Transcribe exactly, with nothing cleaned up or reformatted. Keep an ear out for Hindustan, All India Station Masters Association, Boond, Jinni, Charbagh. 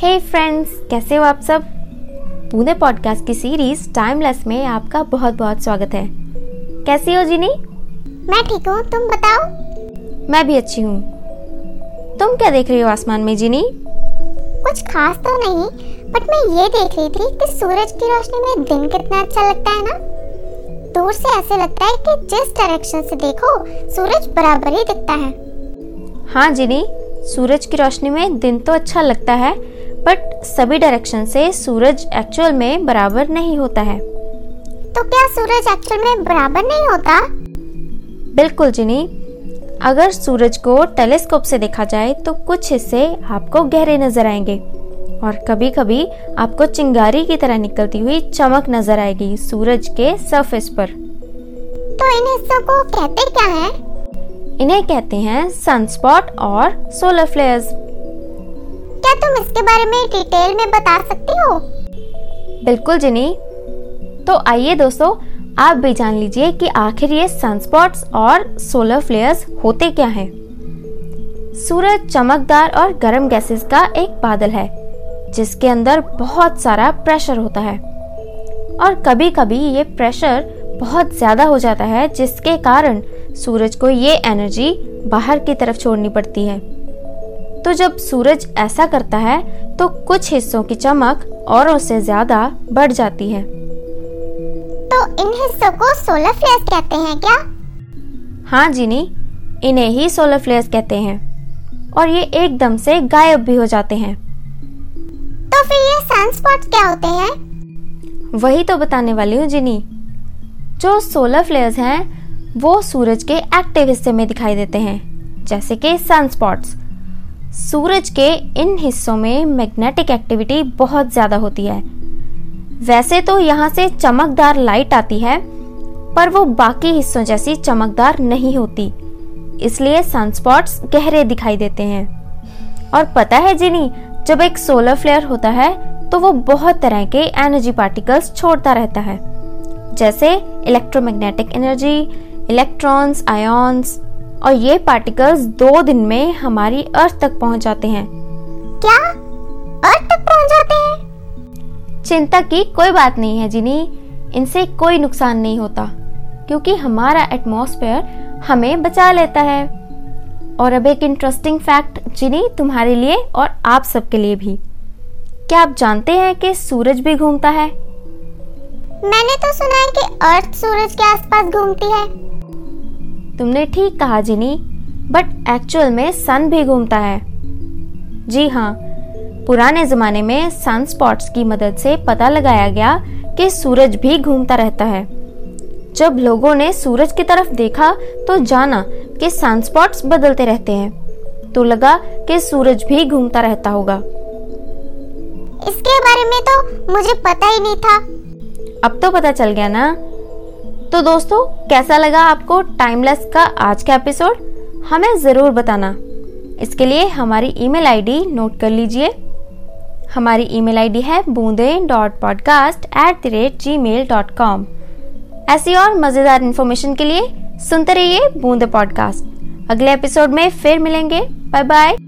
हे friends, कैसे हो आप सब। पुणे पॉडकास्ट की सीरीज टाइमलेस में आपका बहुत बहुत स्वागत है। कैसी हो जिनी? मैं ठीक हूँ, तुम बताओ। मैं भी अच्छी हूँ। तुम क्या देख रही हो आसमान में जिनी? कुछ खास तो नहीं, बट मैं ये देख रही थी कि सूरज की रोशनी में दिन कितना अच्छा लगता है ना। दूर से ऐसे लगता है कि जिस डायरेक्शन से देखो सूरज बराबर ही दिखता है। हाँ जिनी, सूरज की रोशनी में दिन तो अच्छा लगता है, बट सभी डायरेक्शन से सूरज एक्चुअल में बराबर नहीं होता है। तो क्या सूरज एक्चुअल में बराबर नहीं होता? बिल्कुल जिनी, अगर सूरज को टेलीस्कोप से देखा जाए तो कुछ हिस्से आपको गहरे नजर आएंगे और कभी कभी आपको चिंगारी की तरह निकलती हुई चमक नजर आएगी सूरज के सरफेस पर। तो इन हिस्सों को कहते क्या है? इन्हें कहते हैं सनस्पॉट और सोलर फ्लेयर्स। क्या तुम इसके बारे में डिटेल में बता सकती हो? बिल्कुल जिनी। तो आइए दोस्तों, आप भी जान लीजिए कि आखिर ये सनस्पॉट्स और सोलर फ्लेयर्स होते क्या हैं। सूरज चमकदार और गर्म गैसेस का एक बादल है जिसके अंदर बहुत सारा प्रेशर होता है और कभी कभी ये प्रेशर बहुत ज़्यादा हो जाता है जिसके कारण सूरज को ये एनर्जी बाहर की तरफ छोड़नी पड़ती है। तो जब सूरज ऐसा करता है तो कुछ हिस्सों की चमक और उससे ज़्यादा बढ़ जाती है। तो इन हिस्सों को सोलर फ्लेयर्स कहते हैं क्या? हाँ जिनी, इन्हें ही सोलर फ्लेयर्स कहते हैं और ये एकदम से गायब भी हो जाते हैं। तो फिर ये सनस्पॉट्स क्या होते हैं? वही तो बताने वाली हूँ जिनी। जो सोलर फ्लेयर्स हैं वो सूरज के एक्टिव हिस्से में दिखाई देते हैं, जैसे कि सनस्पॉट्स। सूरज के इन हिस्सों में मैग्नेटिक एक्टिविटी बहुत ज़्यादा होती है। वैसे तो यहाँ से चमकदार लाइट आती है पर वो बाकी हिस्सों जैसी चमकदार नहीं होती, इसलिए सनस्पॉट्स गहरे दिखाई देते हैं। और पता है जिनी, जब एक सोलर फ्लेयर होता है तो वो बहुत तरह के एनर्जी पार्टिकल्स छोड़ता रहता है, जैसे इलेक्ट्रोमैग्नेटिक एनर्जी, इलेक्ट्रॉन्स, आयॉन्स, और ये पार्टिकल्स दो दिन में हमारी अर्थ तक पहुंच जाते हैं। क्या अर्थ तक पहुंच जाते हैं? चिंता की कोई बात नहीं है जिनी, इनसे कोई नुकसान नहीं होता क्योंकि हमारा एटमॉस्फेयर हमें बचा लेता है। और अब एक इंटरेस्टिंग फैक्ट जिनी, तुम्हारे लिए और आप सबके लिए भी। क्या आप जानते हैं कि सूरज भी घूमता है? मैंने तो सुना है कि अर्थ सूरज के आसपास घूमती है। तुमने ठीक कहा जिनी, बट एक्चुअल में सन भी घूमता है। जी हाँ, पुराने जमाने में सन स्पॉट्स की मदद से पता लगाया गया कि सूरज भी घूमता रहता है। जब लोगों ने सूरज की तरफ देखा तो जाना कि सन स्पॉट्स बदलते रहते हैं, तो लगा कि सूरज भी घूमता रहता होगा। इसके बारे में तो मुझे पता ही नहीं था। अब तो पता चल गया ना। तो दोस्तों, कैसा लगा आपको टाइमलेस का आज का एपिसोड? हमें ज़रूर बताना। इसके लिए हमारी ईमेल आईडी नोट कर लीजिए। हमारी ईमेल आईडी है बूंदे dot podcast at the rate gmail dot com. ऐसी और मज़ेदार इन्फॉर्मेशन के लिए सुनते रहिए बूंदे पॉडकास्ट। अगले एपिसोड में फिर मिलेंगे। Bye bye.